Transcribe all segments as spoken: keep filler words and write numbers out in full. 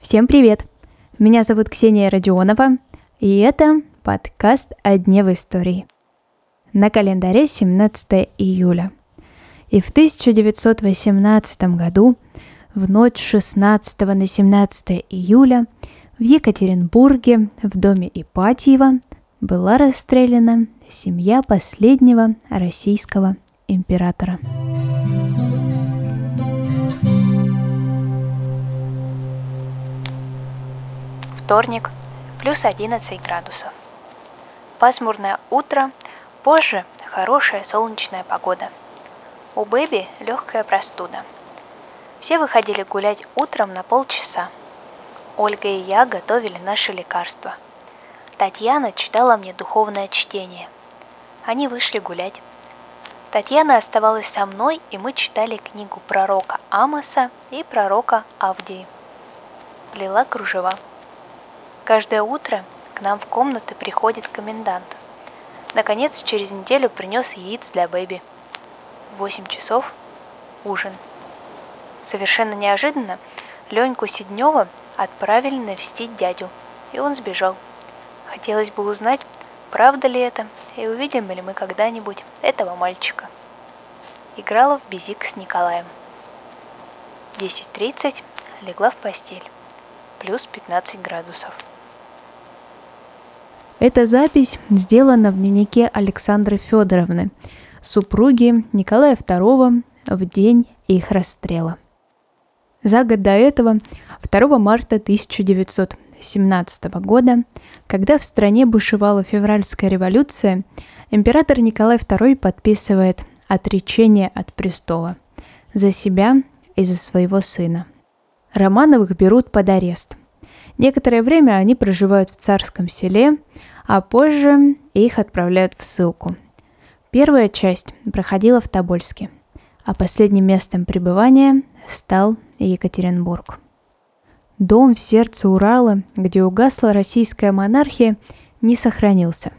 Всем привет! Меня зовут Ксения Родионова, и это подкаст «О дне в истории». На календаре семнадцатое июля. И в тысяча девятьсот восемнадцатом году, в ночь шестнадцатого на семнадцатое июля, в Екатеринбурге, в доме Ипатьева, была расстреляна семья последнего российского императора. Вторник, плюс одиннадцать градусов. Пасмурное утро, позже хорошая солнечная погода. У Бэби легкая простуда. Все выходили гулять утром на полчаса. Ольга и я готовили наши лекарства. Татьяна читала мне духовное чтение. Они вышли гулять. Татьяна оставалась со мной, и мы читали книгу пророка Амоса и пророка Авдии. Плела кружева. Каждое утро к нам в комнаты приходит комендант. Наконец, через неделю принес яиц для Бэби. В восемь часов ужин. Совершенно неожиданно Леньку Сиденева отправили навестить дядю, и он сбежал. Хотелось бы узнать, правда ли это, и увидим ли мы когда-нибудь этого мальчика. Играла в бизик с Николаем. В десять тридцать легла в постель. Плюс пятнадцать градусов. Эта запись сделана в дневнике Александры Федоровны, супруги Николая второго, в день их расстрела. За год до этого, второго марта тысяча девятьсот семнадцатого года, когда в стране бушевала февральская революция, император Николай второй подписывает отречение от престола за себя и за своего сына. Романовых берут под арест. Некоторое время они проживают в Царском Селе, а позже их отправляют в ссылку. Первая часть проходила в Тобольске, а последним местом пребывания стал Екатеринбург. Дом в сердце Урала, где угасла российская монархия, не сохранился.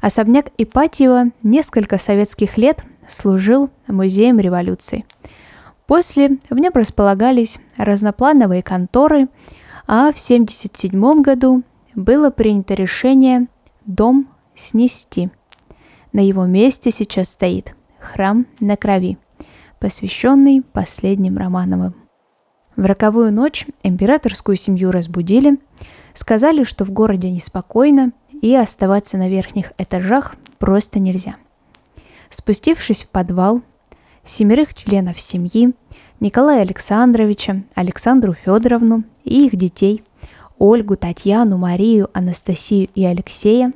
Особняк Ипатьева несколько советских лет служил музеем революции. После в нем располагались разноплановые конторы, а в семьдесят седьмом году было принято решение дом снести. На его месте сейчас стоит храм на Крови, посвященный последним Романовым. В роковую ночь императорскую семью разбудили, сказали, что в городе неспокойно и оставаться на верхних этажах просто нельзя. Спустившись в подвал, семерых членов семьи, Николая Александровича, Александру Федоровну и их детей, Ольгу, Татьяну, Марию, Анастасию и Алексея,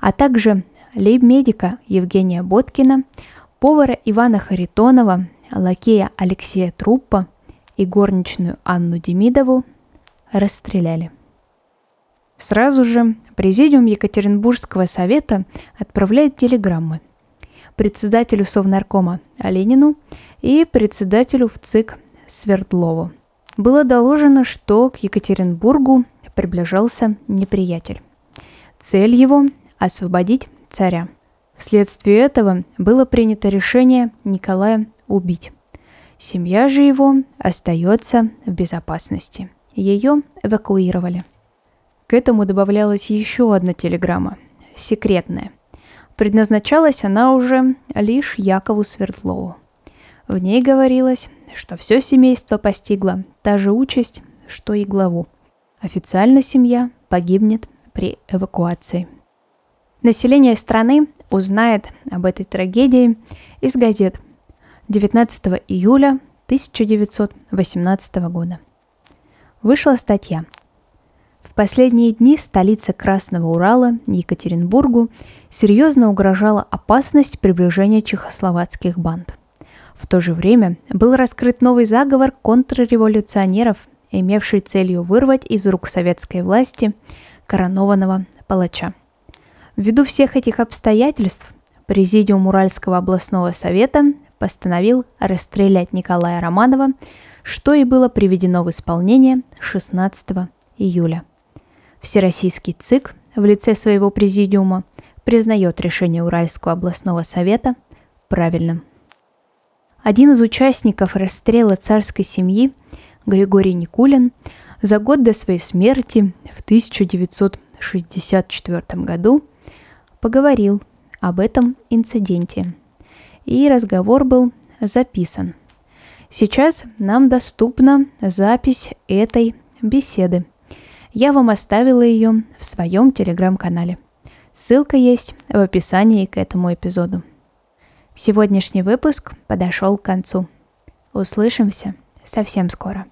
а также лейб-медика Евгения Боткина, повара Ивана Харитонова, лакея Алексея Труппа и горничную Анну Демидову расстреляли. Сразу же президиум Екатеринбургского совета отправляет телеграммы председателю Совнаркома Ленину и председателю в ЦИК Свердлову. Было доложено, что к Екатеринбургу приближался неприятель. Цель его – освободить царя. Вследствие этого было принято решение Николая убить. Семья же его остается в безопасности. Ее эвакуировали. К этому добавлялась еще одна телеграмма – секретная. Предназначалась она уже лишь Якову Свердлову. В ней говорилось, что все семейство постигло та же участь, что и главу. Официально семья погибнет при эвакуации. Население страны узнает об этой трагедии из газет девятнадцатого июля тысяча девятьсот восемнадцатого года. Вышла статья. В последние дни столица Красного Урала, Екатеринбургу, серьезно угрожала опасность приближения чехословацких банд. В то же время был раскрыт новый заговор контрреволюционеров, имевший целью вырвать из рук советской власти коронованного палача. Ввиду всех этих обстоятельств Президиум Уральского областного совета постановил расстрелять Николая Романова, что и было приведено в исполнение шестнадцатого июля. Всероссийский ЦИК в лице своего президиума признает решение Уральского областного совета правильным. Один из участников расстрела царской семьи, Григорий Никулин, за год до своей смерти в тысяча девятьсот шестьдесят четвёртом году поговорил об этом инциденте, и разговор был записан. Сейчас нам доступна запись этой беседы. Я вам оставила ее в своем телеграм-канале. Ссылка есть в описании к этому эпизоду. Сегодняшний выпуск подошел к концу. Услышимся совсем скоро.